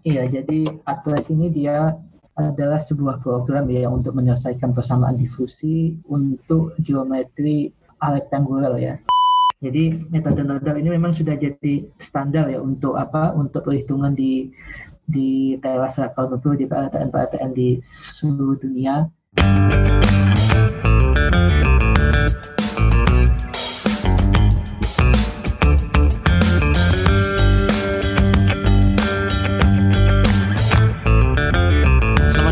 Iya, jadi ATLAS ini dia adalah sebuah program ya untuk menyelesaikan persamaan difusi untuk geometri rektangular ya. Jadi metode nodal ini memang sudah jadi standar ya untuk apa? Untuk perhitungan di teras rakal nuklir di PLTN di seluruh dunia.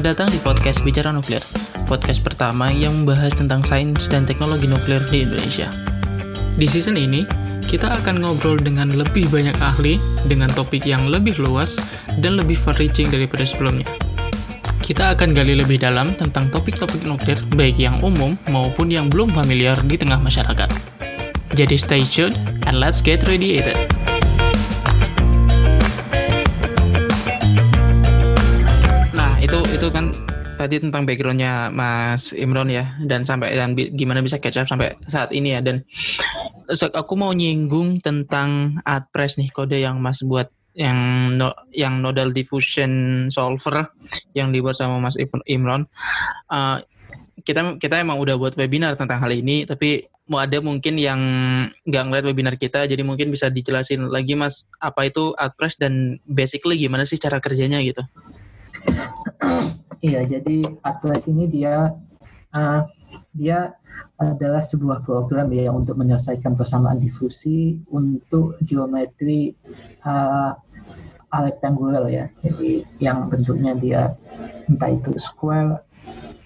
Datang di podcast Bicara Nuklir, podcast pertama yang membahas tentang sains dan teknologi nuklir di Indonesia. Di season ini, kita akan ngobrol dengan lebih banyak ahli, dengan topik yang lebih luas dan lebih far-reaching daripada sebelumnya. Kita akan gali lebih dalam tentang topik-topik nuklir, baik yang umum maupun yang belum familiar di tengah masyarakat. Jadi stay tuned and let's get radiated. Itu kan tadi tentang background-nya Mas Imron ya, dan gimana bisa catch up sampai saat ini ya. Dan aku mau nyinggung tentang ADPRES nih, kode yang Mas buat yang nodal diffusion solver yang dibuat sama Mas Imron. Kita emang udah buat webinar tentang hal ini, tapi mau ada mungkin yang nggak ngeliat webinar kita, jadi mungkin bisa dijelasin lagi Mas apa itu ADPRES dan basically gimana sih cara kerjanya gitu. Iya, jadi Atlas ini dia adalah sebuah program ya untuk menyelesaikan persamaan difusi untuk geometri rektangular ya. Jadi yang bentuknya dia entah itu square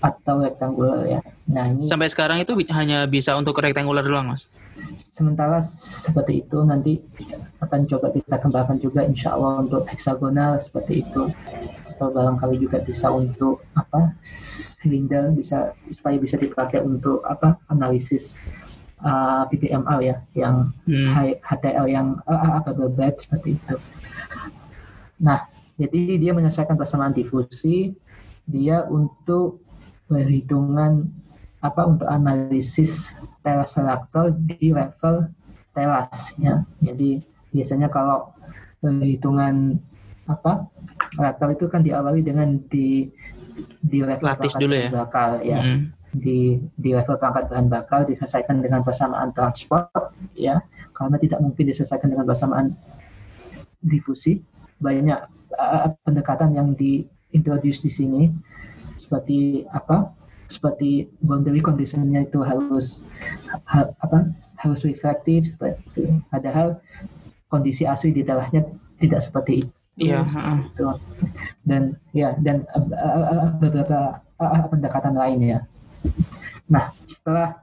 atau rektangular ya. Nah, ini sampai sekarang itu hanya bisa untuk rektangular doang, Mas. Sementara seperti itu, nanti akan coba kita kembangkan juga insya Allah untuk heksagonal seperti itu. Barangkali juga bisa untuk silinder, bisa supaya bisa dipakai untuk analisis BBMA ya, yang HTL yang berbeda seperti itu. Nah, jadi dia menyelesaikan persamaan difusi, dia untuk perhitungan untuk analisis teras reaktor di level teras ya. Jadi biasanya kalau perhitungan reaktor itu kan diawali dengan di level latis dulu ya, bakal ya, di level perangkat bahan bakar diselesaikan dengan persamaan transport ya, karena tidak mungkin diselesaikan dengan persamaan difusi. Banyak pendekatan yang diintroduce di sini seperti boundary condition-nya itu harus reflektif seperti itu. Padahal kondisi asli di telahnya tidak seperti itu. Iya, dan beberapa pendekatan lainnya. Nah, setelah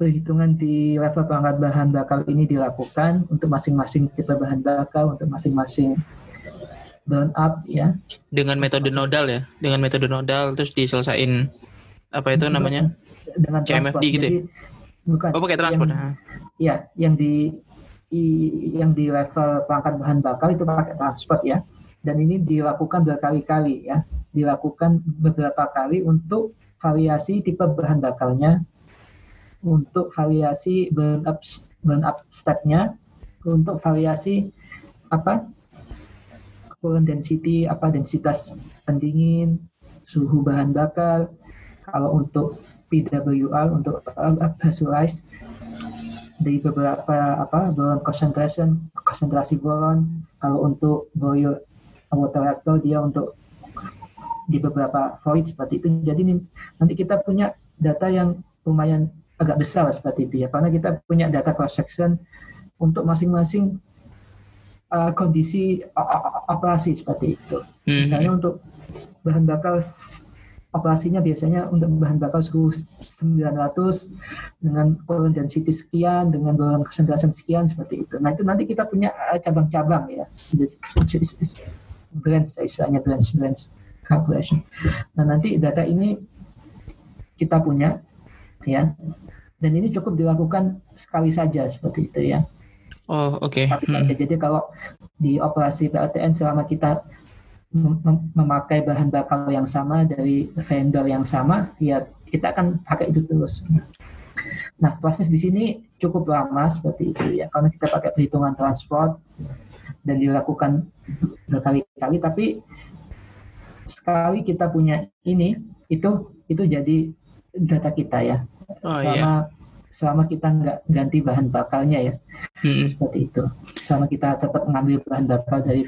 perhitungan di level perangkat bahan bakar ini dilakukan untuk masing-masing tipe bahan bakar, untuk masing-masing burn up ya. Dengan metode nodal ya, terus diselesain namanya? Dengan CMFD gitu. Jadi, bukan. Oh, pakai transport. Iya, yang di level perangkat bahan bakar itu pakai transport ya, dan ini dilakukan berkali-kali ya, dilakukan beberapa kali untuk variasi tipe bahan bakarnya, untuk variasi burn up stepnya, untuk variasi current density, densitas pendingin, suhu bahan bakar. Kalau untuk PWR, untuk pressurize, dari beberapa boron konsentrasi boron. Kalau untuk boil water reactor, dia untuk di beberapa void seperti itu. Jadi nanti kita punya data yang lumayan agak besar seperti itu ya, karena kita punya data cross section untuk masing-masing kondisi operasi seperti itu. Misalnya untuk bahan bakar, operasinya biasanya untuk bahan bakar suhu 900 dengan current density sekian, dengan boron konsentrasi sekian seperti itu. Nah, itu nanti kita punya cabang-cabang ya, branch calculation. Nah, nanti data ini kita punya ya, dan ini cukup dilakukan sekali saja seperti itu ya. Oh, oke. Sekali saja. Jadi kalau di operasi PLTN, selama kita memakai bahan bakar yang sama dari vendor yang sama, ya kita akan pakai itu terus. Nah, proses di sini cukup lama seperti itu ya, karena kita pakai perhitungan transport, dan dilakukan berkali-kali, tapi sekali kita punya ini, itu jadi data kita ya. Selama kita nggak ganti bahan bakarnya ya, seperti itu. Selama kita tetap mengambil bahan bakar dari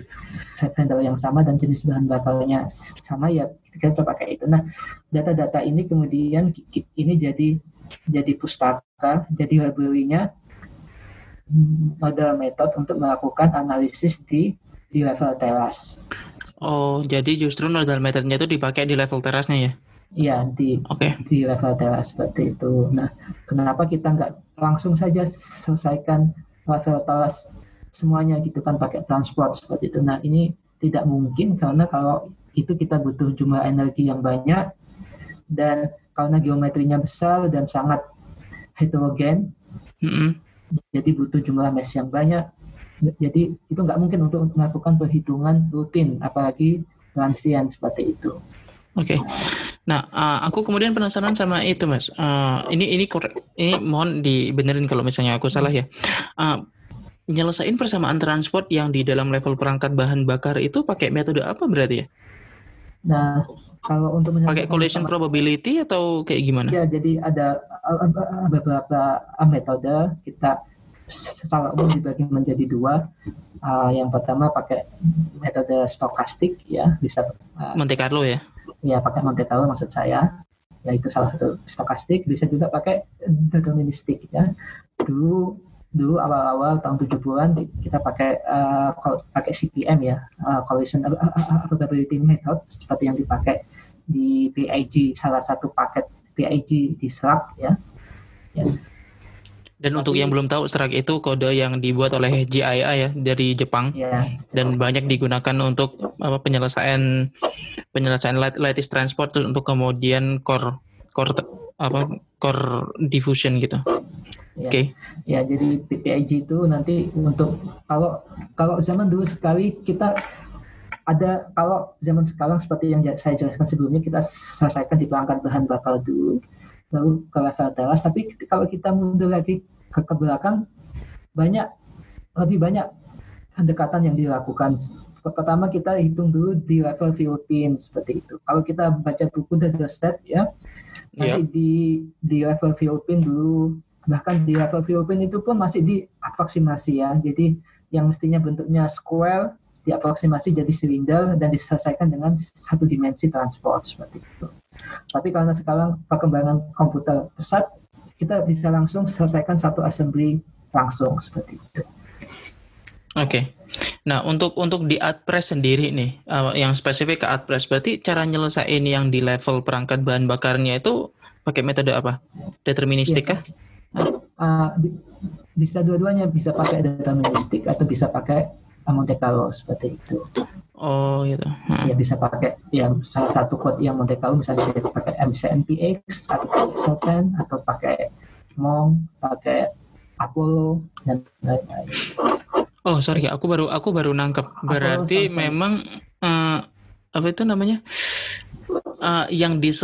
vendor yang sama dan jenis bahan bakarnya sama ya, kita coba pakai itu. Nah, data-data ini kemudian ini jadi pustaka, jadi library-nya model metode untuk melakukan analisis di level teras. Oh, jadi justru nodal metodenya itu dipakai di level terasnya ya? Iya, di level teras seperti itu. Nah, kenapa kita nggak langsung saja selesaikan level teras semuanya gitu kan pakai transport seperti itu. Nah, ini tidak mungkin karena kalau itu kita butuh jumlah energi yang banyak dan karena geometrinya besar dan sangat heterogen, jadi butuh jumlah mesh yang banyak. Jadi itu nggak mungkin untuk melakukan perhitungan rutin, apalagi transient seperti itu. Oke. Nah, aku kemudian penasaran sama itu, Mas. Ini korek. Ini mohon dibenerin kalau misalnya aku salah ya. Nyelesain persamaan transport yang di dalam level perangkat bahan bakar itu pakai metode apa berarti ya? Nah, kalau untuk pakai collision probability atau kayak gimana? Ya, jadi ada beberapa metode. Kita secara umum dibagi menjadi dua. Yang pertama pakai metode stokastik ya, bisa Monte Carlo ya. Ya pakai Monte Carlo maksud saya, yaitu salah satu stokastik, bisa juga pakai deterministik ya. Dulu awal-awal tahun 70-an kita pakai pakai CPM ya, collision probability method, seperti yang dipakai di BIG, salah satu paket BIG di SRAC ya. Dan untuk yang belum tahu, SRAC itu kode yang dibuat oleh JIA ya, dari Jepang, dan banyak digunakan untuk apa, penyelesaian lattice transport, terus untuk kemudian core diffusion gitu. Ya. Oke. Ya, jadi PPIG itu nanti untuk kalau zaman dulu sekali kita ada, kalau zaman sekarang seperti yang saya jelaskan sebelumnya, kita selesaikan di perangkat bahan bakar dulu, lalu ke level teras. Tapi kalau kita mundur lagi ke belakang, lebih banyak pendekatan yang dilakukan. Pertama kita hitung dulu di level Philippine seperti itu. Kalau kita baca buku The State ya, nanti di level Philippine dulu, bahkan di level Philippine itu pun masih diapoksimasi ya. Jadi yang mestinya bentuknya square diapoksimasi jadi silinder dan diselesaikan dengan satu dimensi transport seperti itu. Tapi karena sekarang perkembangan komputer pesat, kita bisa langsung selesaikan satu assembly langsung seperti itu. Oke. Nah, untuk di ADPRES sendiri nih, yang spesifik ke ADPRES, berarti cara nyelesain yang di level perangkat bahan bakarnya itu pakai metode apa? Deterministik kah? Bisa dua-duanya, bisa pakai deterministik atau bisa pakai Monte Carlo seperti itu. Oh, gitu. Ya, bisa pakai yang salah satu kode yang Monte Carlo, misalnya pakai MCNPX atau pakai Serpent atau pakai MOC, pakai Apollo dan lain-lain. Oh, sorry, aku baru nangkep. Berarti memang apa itu namanya? Yang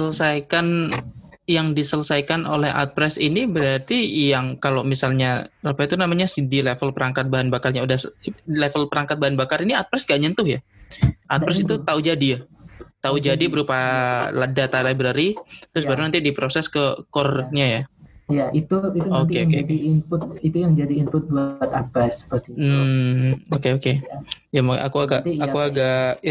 diselesaikan oleh ADPRES ini berarti yang kalau misalnya apa itu namanya di level perangkat bahan bakarnya udah level perangkat bahan bakar ini ADPRES gak nyentuh ya? ADPRES itu tahu jadi ya? Tahu jadi berupa data library terus baru nanti diproses ke core-nya ya? Ya, itu nanti jadi input, itu yang jadi input buat ADPRES seperti itu. Oke. Ya, aku agak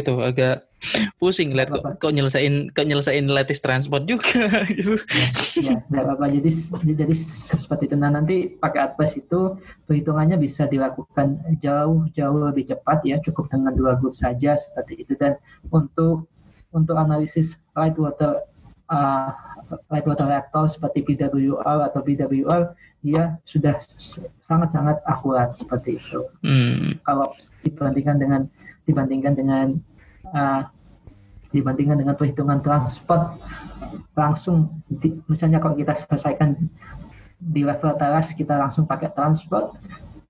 pusing lihat kok nyelesain lattice transport juga gitu. Ya, enggak apa-apa. Jadi seperti itu. Nah, nanti pakai ADPRES itu perhitungannya bisa dilakukan jauh lebih cepat ya, cukup dengan dua grup saja seperti itu. Dan untuk analisis light water reactor seperti PWR atau BWR, dia sudah sangat-sangat akurat seperti itu. Kalau dibandingkan dengan perhitungan transport langsung, misalnya kalau kita selesaikan di level teras kita langsung pakai transport,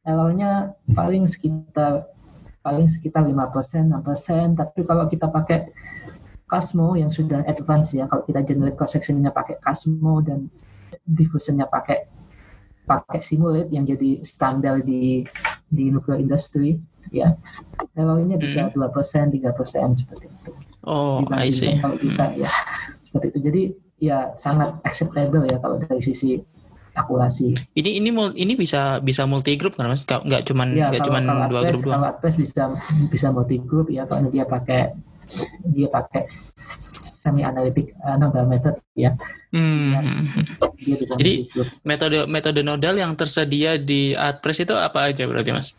errornya paling sekitar 5%, 6%. Tapi kalau kita pakai CASMO yang sudah advance ya, kalau kita generate cross section-nya pakai CASMO dan diffusion-nya pakai Simulate yang jadi standar di nuclear industry, ya LOI-nya bisa 2%, 3% seperti itu. Oh, I see. Kalau kita ya seperti itu. Jadi ya sangat acceptable ya kalau dari sisi akurasi. Ini bisa multi group kan Mas? Enggak cuman ya, kalau dua grup doang. Kalau Atlas bisa multi group ya kalau dia pakai semi analitik nodal method ya. Dia jadi metode nodal yang tersedia di Atpres itu apa aja berarti Mas?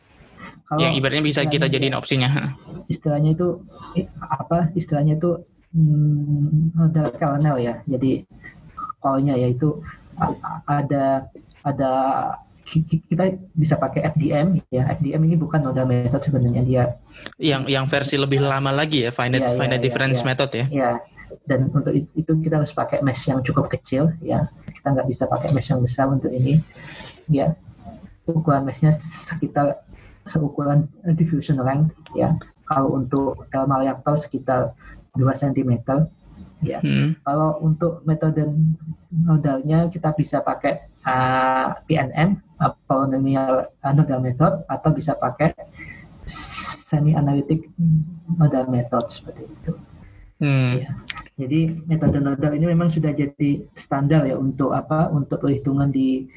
Kalau yang ibaratnya bisa kita jadiin opsinya. Istilahnya itu nodal kernel ya. Jadi call-nya yaitu ada kita bisa pakai FDM ya. FDM ini bukan nodal method sebenarnya, dia yang versi lebih lama lagi ya, finite difference method ya. Iya. Dan untuk itu kita harus pakai mesh yang cukup kecil ya. Kita nggak bisa pakai mesh yang besar untuk ini. Ya. Ukuran meshnya sekitar seukuran diffusion rank ya. Kalau untuk thermal reactor sekitar 2 cm ya. Kalau untuk metode nodalnya kita bisa pakai PNM polynomial nodal method atau bisa pakai semi analitik nodal method seperti itu. Ya. Jadi metode nodal ini memang sudah jadi standar ya untuk perhitungan di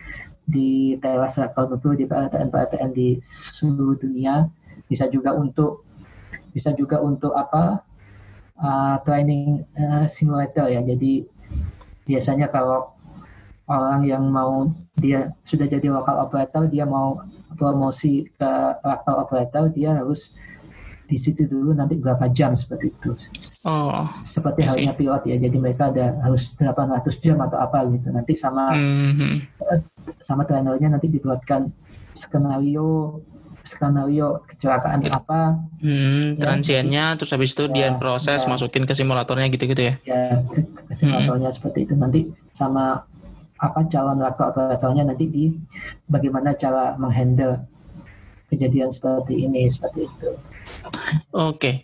teras reaktor nuklir, di PLTN di seluruh dunia, bisa juga untuk training simulator ya. Jadi biasanya kalau orang yang mau, dia sudah jadi lokal operator, dia mau promosi ke reaktor operator, dia harus di situ dulu nanti berapa jam seperti itu. Seperti halnya pilot ya. Jadi mereka ada harus 800 jam atau apa gitu. Nanti sama trainernya nanti dibuatkan skenario kecelakaan apa. Transiennya, terus habis itu dia proses masukin ke simulatornya gitu-gitu ya. Ya, ke simulatornya seperti itu. Nanti sama apa calon operatornya nanti di bagaimana cara menghandle kejadian seperti itu. Oke.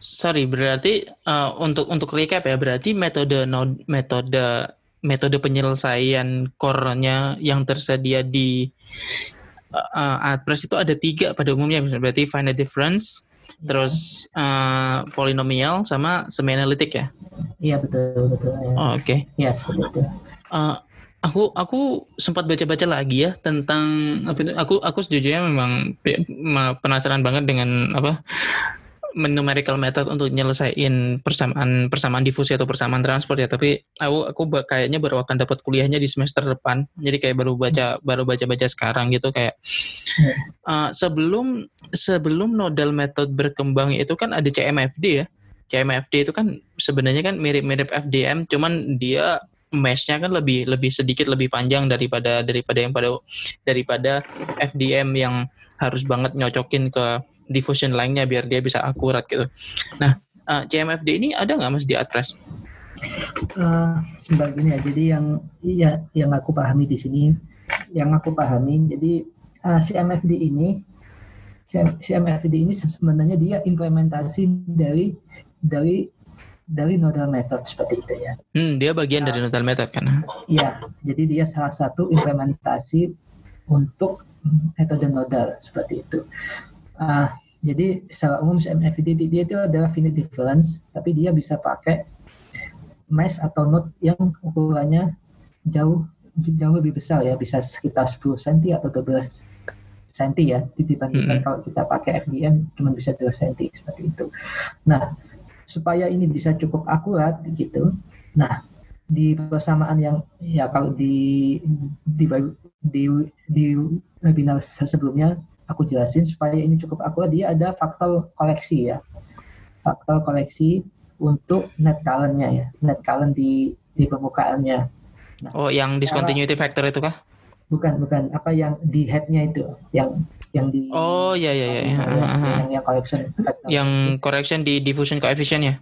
Sorry, berarti untuk recap ya, berarti metode penyelesaian core-nya yang tersedia di ADPRES itu ada 3 pada umumnya, berarti finite difference, terus polinomial sama semi-analitik ya. Iya, betul ya. Oke. Iya, seperti itu. Aku sempat baca-baca lagi ya tentang aku sejujurnya memang penasaran banget dengan numerical method untuk nyelesain persamaan difusi atau persamaan transport ya, tapi aku kayaknya baru akan dapat kuliahnya di semester depan, jadi kayak baru baca sekarang gitu kayak. Sebelum nodal method berkembang itu kan ada CMFD ya. CMFD itu kan sebenarnya kan mirip-mirip FDM, cuman dia mesh-nya kan lebih sedikit, lebih panjang daripada FDM yang harus banget nyocokin ke diffusion line-nya biar dia bisa akurat gitu. Nah, CMFD ini ada nggak Mas di ADPRES? Sebagainya. Jadi yang aku pahami di sini, jadi CMFD ini sebenarnya dia implementasi dari nodal method seperti itu ya. Dia bagian dari nodal method kan? Iya, jadi dia salah satu implementasi untuk metode nodal seperti itu. Jadi secara umum CMFD dia itu adalah finite difference, tapi dia bisa pakai mesh atau node yang ukurannya jauh lebih besar ya, bisa sekitar 10 cm atau 12 cm ya, dibandingkan kalau kita pakai FDM cuma bisa 2 cm seperti itu. Nah, supaya ini bisa cukup akurat gitu. Nah, di persamaan yang ya kalau di webinar sebelumnya aku jelasin, supaya ini cukup akurat dia ada faktor koleksi ya. Faktor koleksi untuk net current-nya ya. Net current di permukaannya. Nah, yang discontinuity factor itu kah? Bukan apa yang di head-nya itu, yang di yang correction factor. Yang correction di diffusion coefficient ya?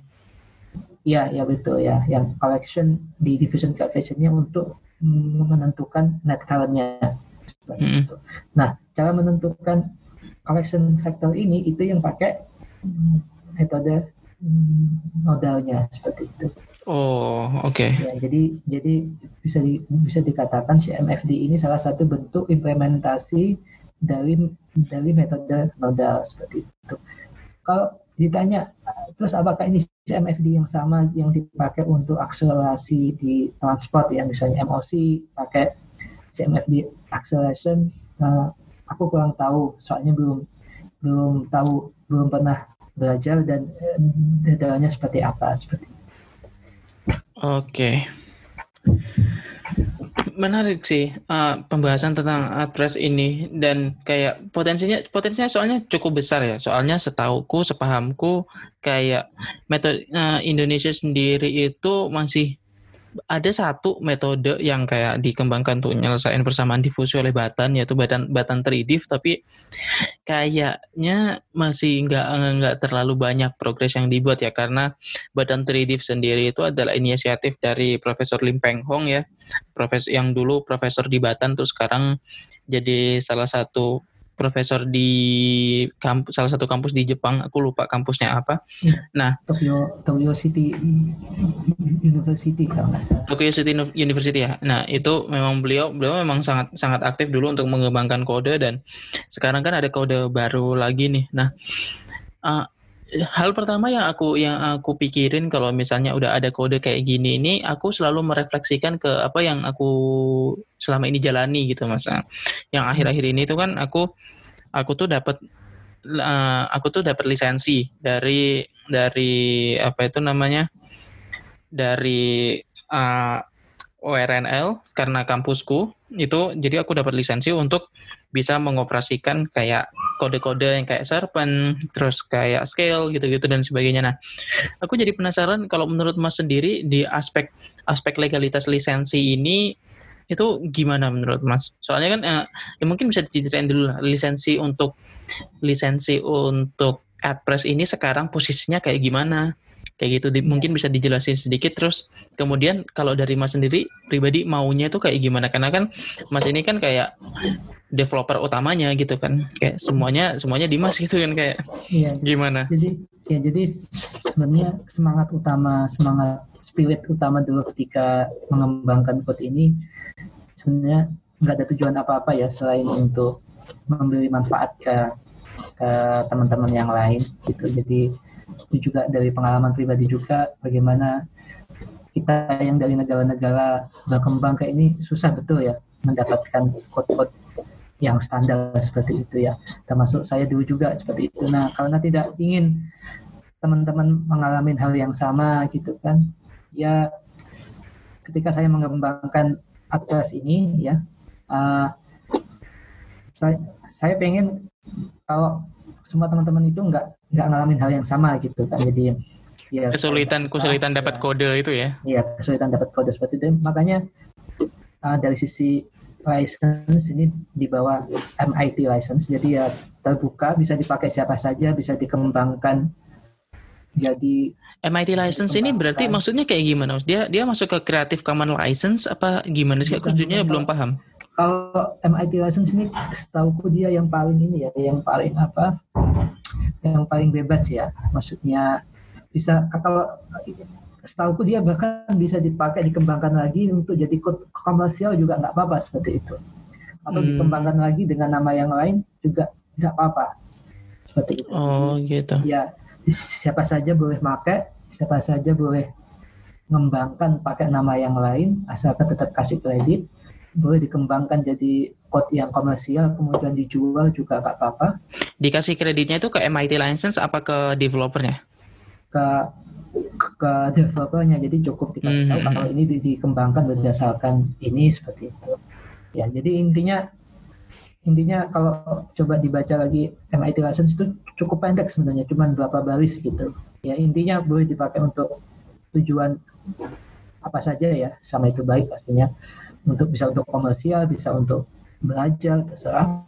Iya betul ya, yang correction di diffusion coefficient-nya untuk menentukan net current-nya. Nah, cara menentukan correction factor ini itu yang pakai metode nodalnya seperti itu. Oke. Ya, jadi bisa dikatakan CMFD ini salah satu bentuk implementasi dari dari metode seperti itu. Kalau ditanya, terus apakah ini CMFD yang sama yang dipakai untuk akselerasi di transport, yang misalnya MOC pakai CMFD acceleration, aku kurang tahu, soalnya belum tahu, belum pernah belajar dan detailnya seperti apa, seperti itu. Oke. Menarik sih pembahasan tentang ADPRES ini, dan kayak potensinya soalnya cukup besar ya. Soalnya setauku, sepahamku kayak metode Indonesia sendiri itu masih ada satu metode yang kayak dikembangkan untuk menyelesaikan persamaan difusi oleh Batan, yaitu Batan 3DIF, tapi kayaknya masih nggak terlalu banyak progres yang dibuat ya, karena Batan 3DIF sendiri itu adalah inisiatif dari Profesor Lim Peng Hong ya, profesor yang dulu profesor di Batan, terus sekarang jadi salah satu profesor di salah satu kampus di Jepang, aku lupa kampusnya apa. Nah, Tokyo City University kalau nggak salah. Tokyo City University ya. Nah, itu memang beliau memang sangat aktif dulu untuk mengembangkan kode, dan sekarang kan ada kode baru lagi nih. Nah, hal pertama yang aku pikirin kalau misalnya udah ada kode kayak gini ini, aku selalu merefleksikan ke apa yang aku selama ini jalani gitu Mas. Yang akhir-akhir ini itu kan aku tuh dapat lisensi dari apa itu namanya, dari ORNL karena kampusku itu, jadi aku dapat lisensi untuk bisa mengoperasikan kayak kode-kode yang kayak Serpent, terus kayak SCALE gitu-gitu dan sebagainya. Nah, aku jadi penasaran kalau menurut Mas sendiri di aspek legalitas lisensi ini itu gimana menurut Mas? Soalnya kan ya mungkin bisa diceritain dulu lah, lisensi untuk ADPRES ini sekarang posisinya kayak gimana? Kayak gitu mungkin bisa dijelasin sedikit, terus kemudian kalau dari Mas sendiri pribadi maunya itu kayak gimana, karena kan Mas ini kan kayak developer utamanya gitu kan, kayak semuanya di Mas gitu kan, kayak ya, gimana. Jadi sebenarnya spirit utama dulu ketika mengembangkan code ini sebenarnya nggak ada tujuan apa-apa ya selain untuk memberi manfaat ke teman-teman yang lain gitu. Jadi itu juga dari pengalaman pribadi juga, bagaimana kita yang dari negara-negara berkembang kayak ini susah betul ya mendapatkan code-code yang standar seperti itu ya, termasuk saya dulu juga seperti itu. Nah, karena tidak ingin teman-teman mengalami hal yang sama gitu kan ya, ketika saya mengembangkan ADPRES ini ya, saya pengen kalau semua teman-teman itu nggak ngalamin hal yang sama gitu kan. Jadi ya, kesulitan dapat kode itu ya. Iya, kesulitan dapat kode seperti itu. Makanya dari sisi license ini di bawah MIT License, jadi ya terbuka, bisa dipakai siapa saja, bisa dikembangkan. Jadi MIT License ini berarti maksudnya kayak gimana? Dia masuk ke Creative Commons License apa gimana sih? Aku sejujurnya belum paham. Kalau MIT License ini setauku dia yang paling ini ya, yang paling bebas ya, maksudnya bisa, kalau setauku dia bahkan bisa dipakai, dikembangkan lagi untuk jadi code komersial juga nggak apa-apa seperti itu, atau dikembangkan lagi dengan nama yang lain juga nggak apa-apa seperti itu. Oh gitu ya, siapa saja boleh pakai, siapa saja boleh mengembangkan pakai nama yang lain asalkan tetap kasih kredit, boleh dikembangkan jadi code yang komersial kemudian dijual juga nggak apa-apa. Dikasih kreditnya itu ke MIT License apa ke developernya? Ke developernya, jadi cukup dikasih tahu kalau ini dikembangkan berdasarkan ini seperti itu. Ya, jadi intinya kalau coba dibaca lagi MIT License itu cukup pendek sebenarnya, cuma beberapa baris gitu. Ya, intinya boleh dipakai untuk tujuan apa saja ya, sama itu baik pastinya. Bisa untuk komersial, bisa untuk belajar, terserah.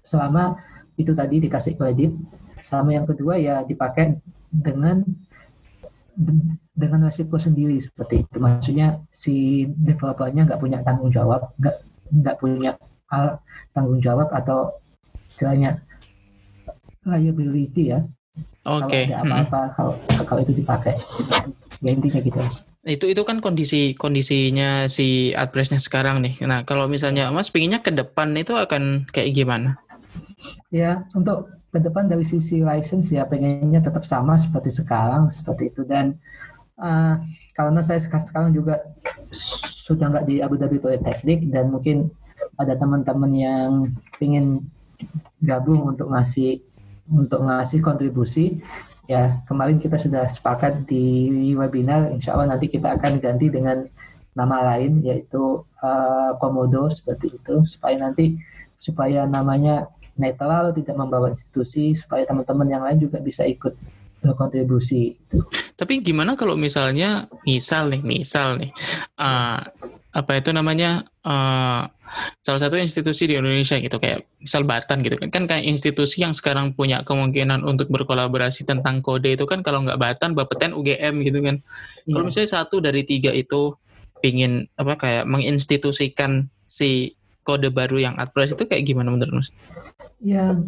Selama itu tadi dikasih kredit. Sama yang kedua ya dipakai dengan resiko sendiri seperti itu. Maksudnya si developernya nggak punya tanggung jawab, nggak punya tanggung jawab atau istilahnya liability ya. Oke. Kalau ada apa-apa, kalau itu dipakai. Ya intinya gitu. Itu kan kondisinya si ADPRES-nya sekarang nih. Nah, kalau misalnya Mas pinginnya ke depan itu akan kayak gimana? Ya, untuk ke depan dari sisi license ya pengennya tetap sama seperti sekarang, seperti itu. Dan karena saya sekarang juga sudah nggak di Abu Dhabi Politeknik, dan mungkin ada teman-teman yang ingin gabung untuk ngasih kontribusi, ya kemarin kita sudah sepakat di webinar, insya Allah nanti kita akan ganti dengan nama lain, yaitu Komodo, seperti itu, supaya namanya netral, tidak membawa institusi, supaya teman-teman yang lain juga bisa ikut berkontribusi. Tapi gimana kalau misal nih, salah satu institusi di Indonesia gitu, kayak misal Batan gitu kan, kayak institusi yang sekarang punya kemungkinan untuk berkolaborasi tentang kode itu kan, kalau nggak Batan, BAPETEN, UGM gitu kan. Yeah. Kalau misalnya satu dari tiga itu pingin menginstitusikan si kode baru yang ADPRES itu kayak gimana menurut Mas? Ya,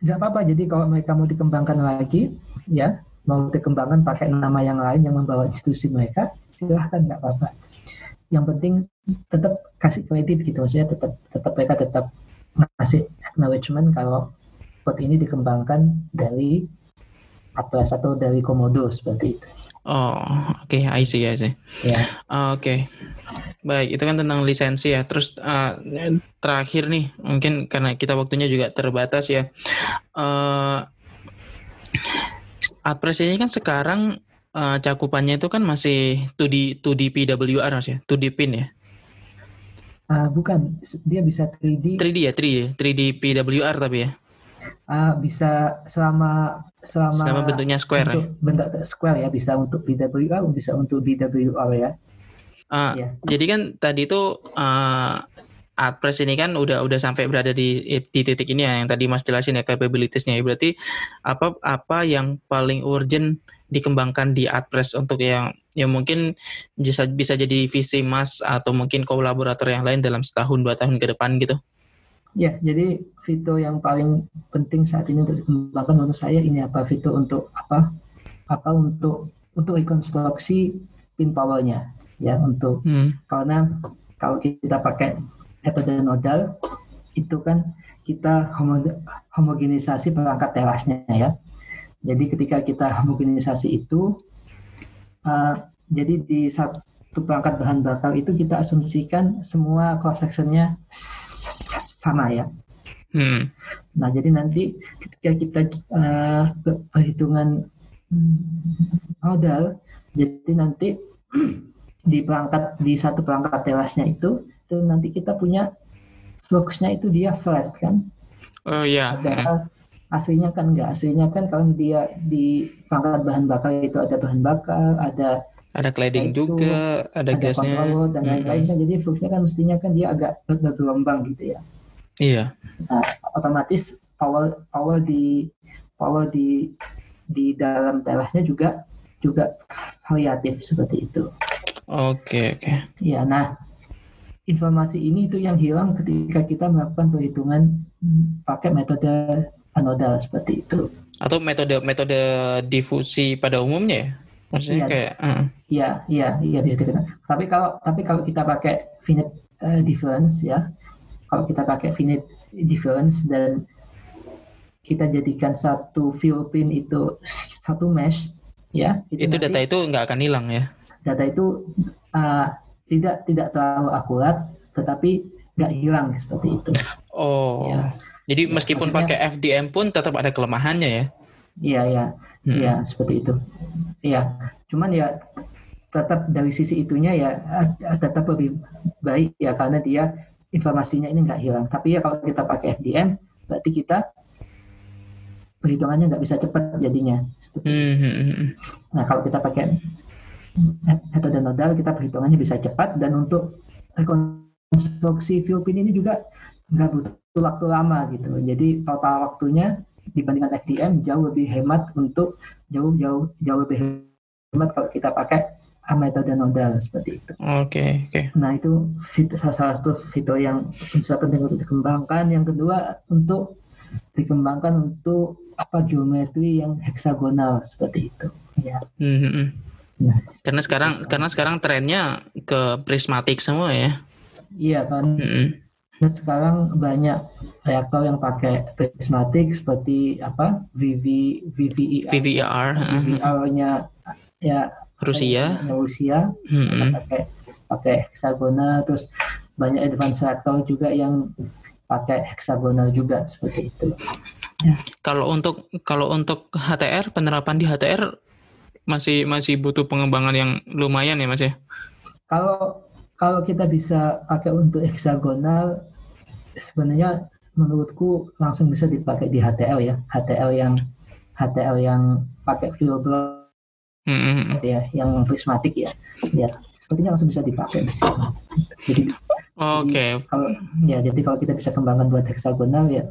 nggak apa-apa. Jadi kalau mereka mau dikembangkan lagi, ya mau dikembangkan pakai nama yang lain yang membawa institusi mereka, silahkan, nggak apa-apa. Yang penting tetap kasih kredit gitu, maksudnya tetap mereka tetap kasih acknowledgement kalau kode ini dikembangkan dari ADPRES atau dari Komodo, seperti itu. Oh, oke, I see. Yeah. Oke. Baik, itu kan tentang lisensi ya. Terus terakhir nih, mungkin karena kita waktunya juga terbatas ya. ADPRES ini kan sekarang cakupannya itu kan masih 2D PWR Mas ya, 2D pin ya. Bukan, dia bisa 3D. 3D PWR tapi ya. Bisa selama bentuknya square ya? Bentuk square ya, bisa untuk BWR, bisa untuk BWR ya. Jadi kan tadi itu ADPRES ini kan udah sampai berada di titik ini ya, yang tadi Mas jelasin ya capabilities-nya. Berarti apa yang paling urgent dikembangkan di ADPRES untuk yang mungkin bisa jadi visi Mas atau mungkin kolaborator yang lain dalam setahun 2 tahun ke depan gitu? Ya, jadi fitur yang paling penting saat ini untuk dikembangkan menurut saya ini fitur untuk untuk rekonstruksi pin powernya ya, untuk karena kalau kita pakai metode nodal itu kan kita homogenisasi perangkat terasnya ya. Jadi ketika kita homogenisasi itu jadi di satu perangkat bahan bakar itu kita asumsikan semua cross sectionnya sama ya. Nah, jadi nanti ketika kita perhitungan nodal, jadi nanti di satu perangkat terasnya itu nanti kita punya fluxnya itu dia flat kan? Oh ya. Padahal aslinya kan enggak. Aslinya kan kalau dia di perangkat bahan bakar itu ada bahan bakar, ada cladding juga, ada gasnya, dan lain-lainnya. Jadi fluxnya kan mestinya kan dia agak bergelombang gitu ya. Iya. Nah, otomatis power di dalam terasnya juga variatif seperti itu. Oke. Iya. Nah, informasi ini itu yang hilang ketika kita melakukan perhitungan pakai metode anodal seperti itu. Atau metode difusi pada umumnya ya? Maksudnya Iya bisa dikatakan. Tapi kalau kita pakai finite difference ya, kalau kita pakai finite difference dan kita jadikan satu fuel pin itu satu mesh ya, itu data itu nggak akan hilang ya. Data itu tidak terlalu akurat, tetapi nggak hilang seperti itu. Oh. Ya. Jadi meskipun pakai FDM pun tetap ada kelemahannya ya. Iya, seperti itu. Iya, cuman ya tetap dari sisi itunya ya tetap lebih baik ya, karena dia informasinya ini nggak hilang. Tapi ya kalau kita pakai FDM, berarti kita perhitungannya nggak bisa cepat jadinya. Nah, kalau kita pakai metode nodal, kita perhitungannya bisa cepat, dan untuk rekonstruksi fuel pin ini juga nggak butuh waktu lama gitu. Jadi total waktunya dibandingkan FDM jauh lebih hemat kalau kita pakai metode nodal seperti itu. Oke. Nah, itu salah satu fitur yang penting untuk dikembangkan. Yang kedua untuk dikembangkan untuk geometri yang heksagonal seperti itu. Ya. Nah, karena sekarang trennya ke prismatik semua ya. Iya kan. Dan sekarang banyak reaktor yang pakai prismatik seperti apa VVR, VVR-nya ya Rusia, pakai heksagonal, terus banyak advance reaktor juga yang pakai heksagonal juga seperti itu. Ya. Kalau untuk HTR, penerapan di HTR masih butuh pengembangan yang lumayan ya Mas ya. Kalau kita bisa pakai untuk heksagonal, sebenarnya menurutku langsung bisa dipakai di HTL ya. HTL yang pakai fuel block ya, yang prismatik ya. Ya, sepertinya langsung bisa dipakai di sini. Jadi kalau kita bisa kembangkan buat heksagonal ya,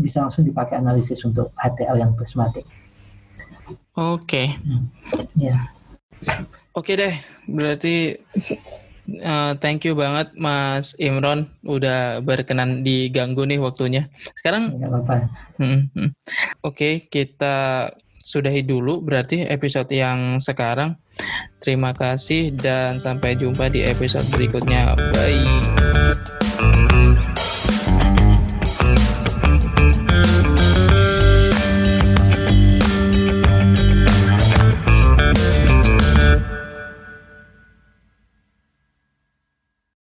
bisa langsung dipakai analisis untuk HTL yang prismatik. Oke deh, berarti thank you banget Mas Imron udah berkenan diganggu nih waktunya. Sekarang nggak apa-apa. Oke, kita sudahi dulu berarti episode yang sekarang. Terima kasih dan sampai jumpa di episode berikutnya. Bye.